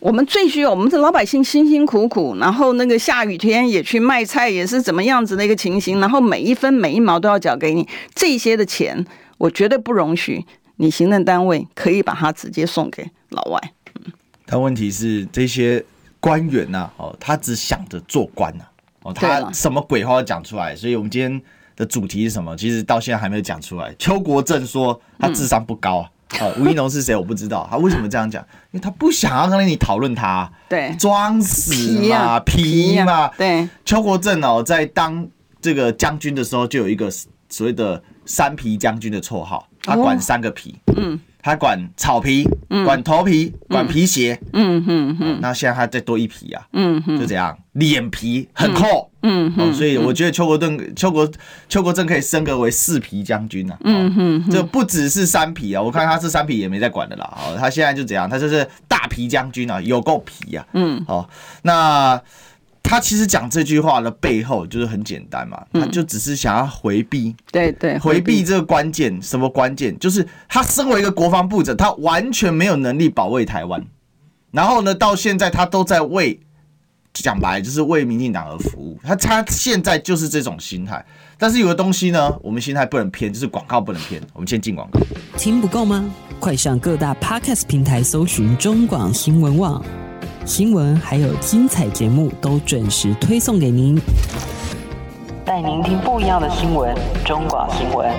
我们最需要，我们的老百姓辛辛苦苦，然后那个下雨天也去卖菜，也是怎么样子的一个情形，然后每一分每一毛都要缴给你，这些的钱我绝对不容许你行政单位可以把它直接送给老外。嗯、但问题是这些官员啊、哦、他只想着做官啊、哦、他什么鬼话要讲出来，所以我们今天的主题是什么，其实到现在还没有讲出来。邱国正说他智商不高啊。嗯哦、吴怡农是谁我不知道，他为什么这样讲？因为他不想要跟你讨论他、啊，对，装死嘛，皮、啊、嘛、啊。对，邱国正哦，在当这个将军的时候，就有一个所谓的三皮将军的绰号，他管三个皮，哦、嗯，他管草皮，嗯、管头皮，嗯、管皮鞋，嗯嗯嗯、哦。那现在他再多一皮啊，嗯嗯，就这样，脸皮很厚，嗯嗯、哦。所以我觉得邱国正、邱国、邱国正可以升格为四皮将军啊，哦、嗯嗯，这不只是三皮啊，我看他是三皮也没在管的啦，哦，他现在就这样，他就是大皮将军啊，有够皮啊，嗯，哦，那他其实讲这句话的背后就是很简单嘛，他就只是想要回避，对对，回避这个关键，什么关键？就是他身为一个国防部长，他完全没有能力保卫台湾，然后呢，到现在他都在为，讲白就是为民进党而服务，他他现在就是这种心态。但是有的东西呢，我们心态不能偏，就是广告不能偏。我们先进广告，听不够吗？快上各大 Podcast 平台搜寻中广新闻网。新闻还有精彩节目都准时推送给您，带您听不一样的新闻。中广新闻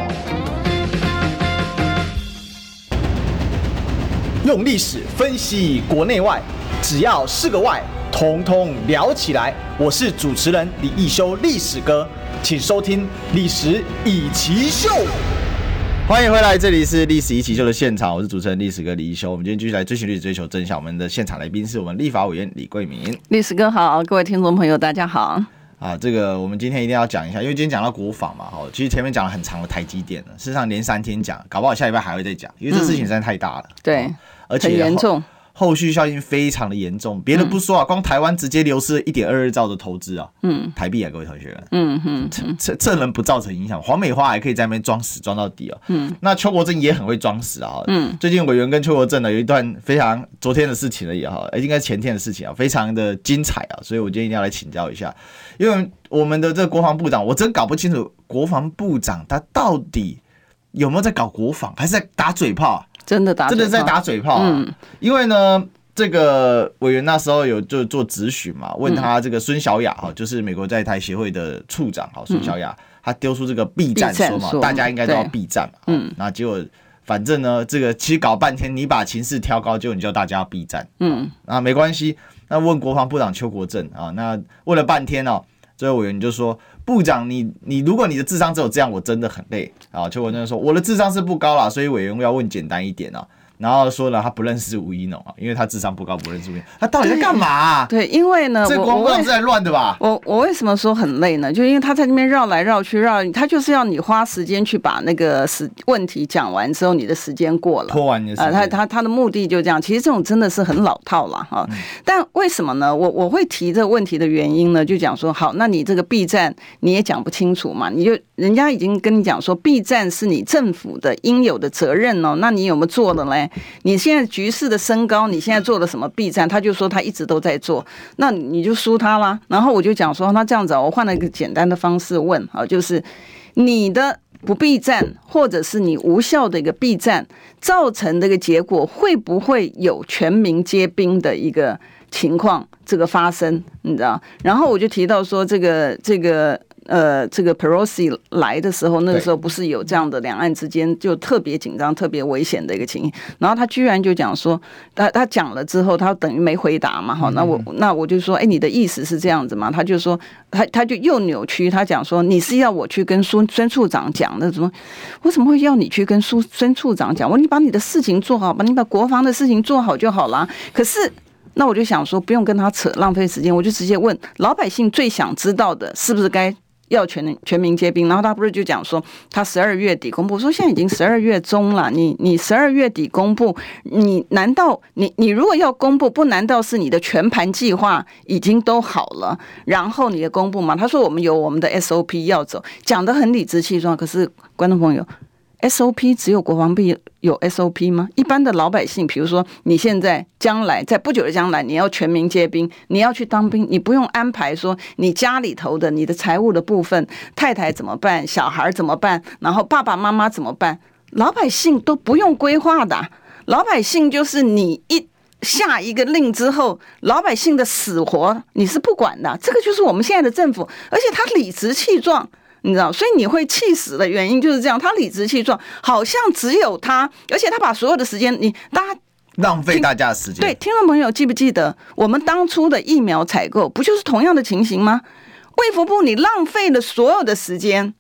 用历史分析国内外，只要是个外，统统聊起来。我是主持人李义修，历史哥，请收听《历史以奇秀》。欢迎回来，这里是历史一起秀的现场，我是主持人历史哥李一修。我们今天继续来追寻历史，追求真相。我们的现场来宾是我们立法委员李贵敏。历史哥好，各位听众朋友大家好。啊，这个我们今天一定要讲一下，因为今天讲到国防嘛，哦，其实前面讲了很长的台积电了，事实上连三天讲，搞不好下礼拜还会再讲，因为这事情实在太大了，嗯、对，而且很严重，后续效应非常的严重。别的不说啊，光台湾直接流失了一点二二兆的投资啊，嗯，台币啊，各位同学们，嗯嗯，这这能不造成影响？黄美花还可以在那边装死装到底啊，嗯，那邱国正也很会装死啊，嗯，最近委员跟邱国正呢有一段非常昨天的事情了也好，应该是前天的事情啊，非常的精彩啊，所以我今天一定要来请教一下，因为我们的这个国防部长，我真搞不清楚国防部长他到底有没有在搞国防，还是在打嘴炮啊？真的打真的在打嘴炮、啊嗯、因为呢这个委员那时候有就做质询嘛，问他这个孙小雅、嗯、就是美国在台协会的处长孙小雅、嗯、他丢出这个避战说嘛，大家应该都要避战嘛，嗯，那结果反正呢这个其实搞半天你把情势挑高，结果你叫大家要避战，嗯，那没关系，那问国防部长邱国正啊，那问了半天哦，这位委员就说部长你你如果你的智商只有这样我真的很累啊，邱国正说我的智商是不高啦，所以委员要问简单一点啊，然后说了他不认识吴怡农啊，因为他智商不高，不认识吴怡农，他到底在干嘛、啊对？对，因为呢，这国民党是在乱的吧？我 我, 我为什么说很累呢？就因为他在那边绕来绕去绕，他就是要你花时间去把那个问题讲完之后，你的时间过了，拖完你的时间、呃他他。他的目的就这样，其实这种真的是很老套了哈、嗯。但为什么呢？我我会提这个问题的原因呢，就讲说，好，那你这个 B 站你也讲不清楚嘛，你就人家已经跟你讲说 B 站是你政府的应有的责任哦，那你有没有做的嘞？你现在局势的升高，你现在做了什么避战？他就说他一直都在做，那你就输他啦。然后我就讲说，那这样子，我换了一个简单的方式问啊，就是你的不避战，或者是你无效的一个避战，造成这个结果会不会有全民皆兵的一个情况这个发生？你知道？然后我就提到说，这个这个。呃，这个 Pelosi 来的时候，那个时候不是有这样的两岸之间就特别紧张、特别危险的一个情形。然后他居然就讲说，他他讲了之后，他等于没回答嘛，哈、嗯。那我那我就说，哎，你的意思是这样子嘛？他就说，他他就又扭曲，他讲说，你是要我去跟孙孙处长讲那什么？我怎么会要你去跟孙孙处长讲？我你把你的事情做好，把你把国防的事情做好就好啦。可是。那我就想说不用跟他扯浪费时间，我就直接问老百姓最想知道的是不是该要 全, 全民皆兵。然后他不是就讲说他十二月底公布，我说现在已经十二月中了，你你十二月底公布，你难道你你如果要公布，不难道是你的全盘计划已经都好了，然后你的公布吗？他说我们有我们的 S O P 要走，讲得很理直气壮。可是观众朋友， S O P 只有国防部有 S O P 吗？一般的老百姓，比如说你现在将来在不久的将来你要全民皆兵，你要去当兵，你不用安排说你家里头的你的财务的部分，太太怎么办，小孩怎么办，然后爸爸妈妈怎么办，老百姓都不用规划的、啊、老百姓就是你一下一个令之后，老百姓的死活你是不管的、啊、这个就是我们现在的政府，而且他理直气壮，你知道，所以你会气死的原因就是这样，他理直气壮，好像只有他，而且他把所有的时间，你大家浪费大家的时间。对，听众朋友记不记得我们当初的疫苗采购不就是同样的情形吗？卫福部你浪费了所有的时间，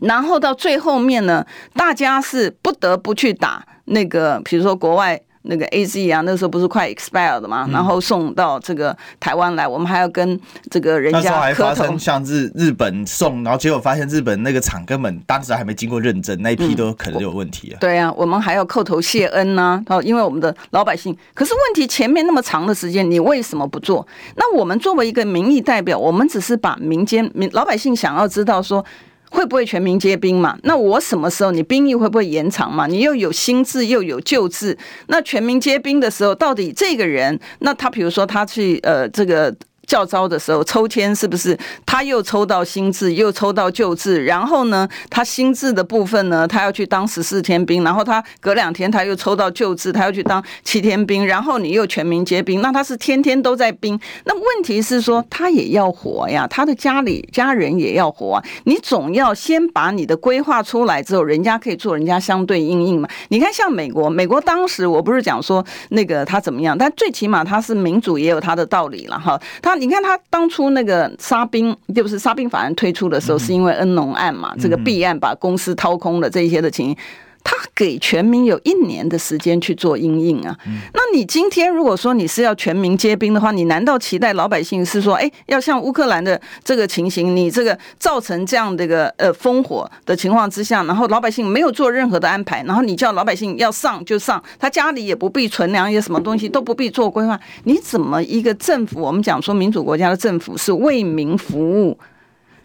然后到最后面呢，大家是不得不去打那个，比如说国外。那个 A Z 啊，那时候不是快 expire 的嘛、嗯，然后送到这个台湾来，我们还要跟这个人家磕头。那时候还发生像日日本送，然后结果发现日本那个厂根本当时还没经过认证，那一批都可能有问题啊、嗯。对啊，我们还要叩头谢恩呐、啊，因为我们的老百姓。可是问题前面那么长的时间，你为什么不做？那我们作为一个民意代表，我们只是把民间民老百姓想要知道说。会不会全民皆兵嘛？那我什么时候你兵役会不会延长嘛？你又有新制又有旧制，那全民皆兵的时候，到底这个人，那他比如说他去呃这个教召的时候抽签，是不是他又抽到新制又抽到旧制？然后呢，他新制的部分呢，他要去当十四天兵，然后他隔两天他又抽到旧制，他要去当七天兵，然后你又全民皆兵，那他是天天都在兵。那问题是说他也要活呀，他的家里家人也要活啊，你总要先把你的规划出来之后，人家可以做人家相对因应嘛。你看像美国，美国当时我不是讲说那个他怎么样，但最起码他是民主也有他的道理了哈。他你看他当初那个沙兵，就是沙兵法案推出的时候，是因为恩农案嘛，这个弊案把公司掏空了这些的情形，他给全民有一年的时间去做因应啊。那你今天如果说你是要全民皆兵的话，你难道期待老百姓是说，哎，要像乌克兰的这个情形，你这个造成这样的一个呃烽火的情况之下，然后老百姓没有做任何的安排，然后你叫老百姓要上就上，他家里也不必存粮，也什么东西都不必做规划，你怎么一个政府？我们讲说民主国家的政府是为民服务，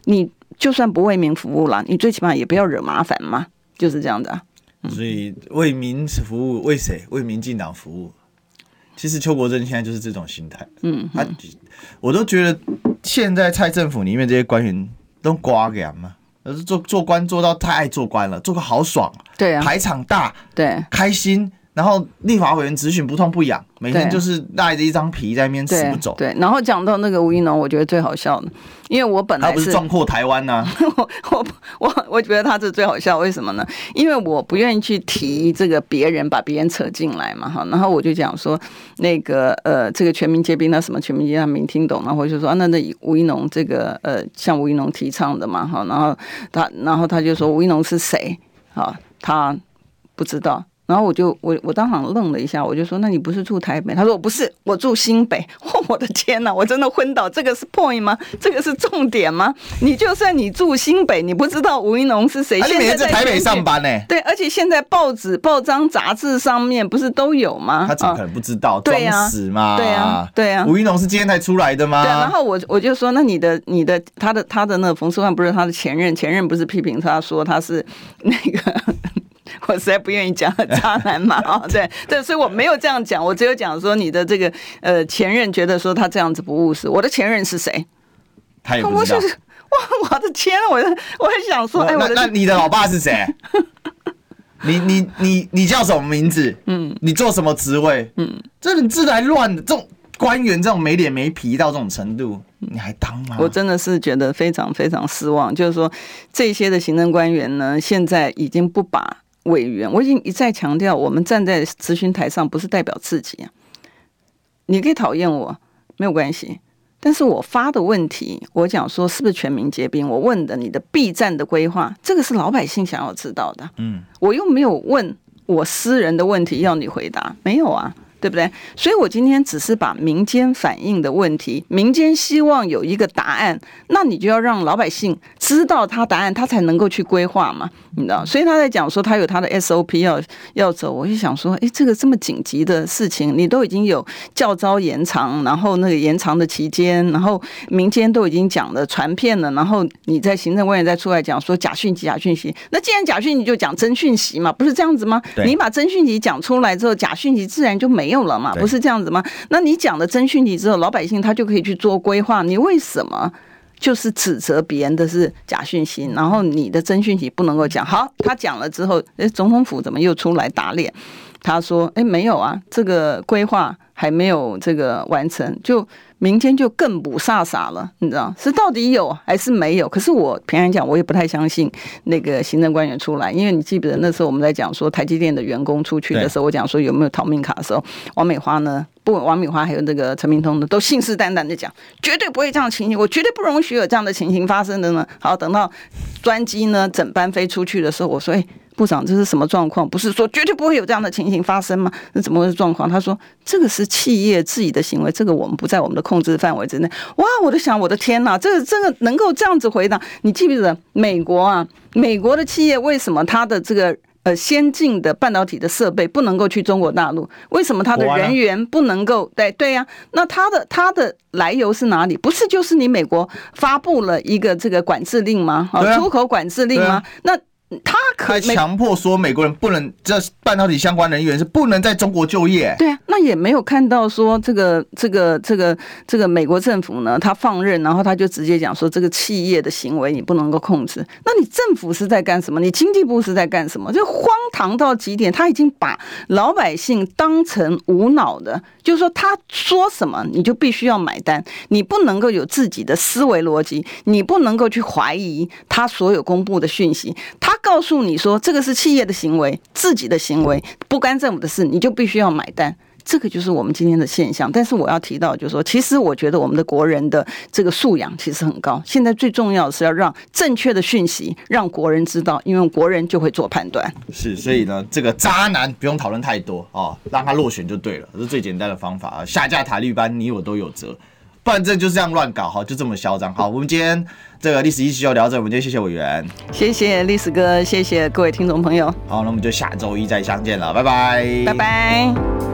你就算不为民服务啦，你最起码也不要惹麻烦嘛，就是这样的啊。所以为民服务，为谁？为民进党服务。其实邱国正现在就是这种心态。嗯，他我都觉得现在蔡政府里面这些官员都瓜给俺嘛，做做官做到太爱做官了，做个好爽，对啊，排场大，对，开心。然后立法委员质询不痛不痒，每天就是带着一张皮在那边死不走。对，对，然后讲到那个吴怡农，我觉得最好笑的，因为我本来是他不是撞破台湾呢、啊？我我我我觉得他是最好笑，为什么呢？因为我不愿意去提这个别人把别人扯进来嘛，哈。然后我就讲说，那个呃，这个全民皆兵，那什么全民皆兵他没听懂，然后我就说、啊、那那吴怡农这个呃，像吴怡农提倡的嘛，哈。然后他然后他就说吴怡农是谁？啊，他不知道。然后我就我我当场愣了一下，我就说那你不是住台北？他说我不是，我住新北。哦，我的天哪，我真的昏倒。这个是 point 吗？这个是重点吗？你就算你住新北，你不知道吴怡农是谁？而且、啊、你每天在台北上班呢、欸。对，而且现在报纸、报章、杂志上面不是都有吗？他怎么可能不知道？装、啊、死嘛！对啊，对啊。吴怡农是今天才出来的吗？对、啊。然后我我就说，那你的你的他的他的那个冯世焕不是他的前任，前任不是批评他说他是那个。我实在不愿意讲渣男嘛、哦、对对，所以我没有这样讲，我只有讲说你的这个呃前任觉得说他这样子不务实。我的前任是谁？他也不知道。哇，我的天，我我很想说，哎，我的那你的老爸是谁？你你你你叫什么名字？嗯，你做什么职位？嗯，这人自来乱的，这种官员这种没脸没皮到这种程度。你还当吗？我真的是觉得非常非常失望，就是说这些的行政官员呢，现在已经不把委员，我已经一再强调，我们站在质询台上不是代表自己、啊、你可以讨厌我没有关系，但是我发的问题，我讲说是不是全民皆兵，我问的你的 B 站的规划，这个是老百姓想要知道的、嗯、我又没有问我私人的问题要你回答，没有啊，对不对？所以我今天只是把民间反映的问题，民间希望有一个答案，那你就要让老百姓知道他答案，他才能够去规划嘛，你知道？所以他在讲说他有他的 S O P 要要走，我就想说，哎，这个这么紧急的事情，你都已经有教召延长，然后那个延长的期间，然后民间都已经讲了传遍了，然后你在行政官员再出来讲说假讯息假讯息，那既然假讯息就讲真讯息嘛，不是这样子吗？你把真讯息讲出来之后，假讯息自然就没有。没有了嘛，不是这样子吗？那你讲的真讯息之后，老百姓他就可以去做规划，你为什么就是指责别人的是假讯息，然后你的真讯息不能够讲？好，他讲了之后，诶，总统府怎么又出来打脸？他说诶，没有啊，这个规划还没有这个完成，就民间就更不傻傻了，你知道是到底有还是没有？可是我平常讲，我也不太相信那个行政官员出来，因为你记不得那时候我们在讲说台积电的员工出去的时候，我讲说有没有逃命卡的时候，王美花呢，不，王美花还有那个陈明通的都信誓旦旦的讲，绝对不会这样的情形，我绝对不容许有这样的情形发生的呢。好，等到专机呢整班飞出去的时候，我说哎，部长这是什么状况？不是说绝对不会有这样的情形发生吗？那怎么会是状况？他说这个是企业自己的行为，这个我们不在我们的控制范围之内。哇，我就想，我的天哪，这个真的能够这样子回答？你记不记得美国啊？美国的企业为什么他的这个呃先进的半导体的设备不能够去中国大陆？为什么他的人员不能够？对对啊，那他的他的来由是哪里？不是就是你美国发布了一个这个管制令吗？啊、哦，出口管制令吗？啊、那他可还强迫说美国人不能，这半导体相关人员是不能在中国就业。对啊，那也没有看到说这个这个这个这个美国政府呢，他放任，然后他就直接讲说这个企业的行为你不能够控制。那你政府是在干什么？你经济部是在干什么？就荒唐到极点，他已经把老百姓当成无脑的，就是说他说什么你就必须要买单，你不能够有自己的思维逻辑，你不能够去怀疑他所有公布的讯息，他告诉你说这个是企业的行为，自己的行为不干政府的事，你就必须要买单。这个就是我们今天的现象。但是我要提到就是说，其实我觉得我们的国人的这个素养其实很高，现在最重要的是要让正确的讯息让国人知道，因为国人就会做判断。是，所以呢这个渣男不用讨论太多、哦、让他落选就对了，这是最简单的方法，下架塔利班你我都有责，不然这就是这样乱搞，好，就这么嚣张。好，我们今天这个历史一起就聊这，我们今天谢谢委员，谢谢历史哥，谢谢各位听众朋友。好，那我们就下周一再相见了，拜拜，拜拜。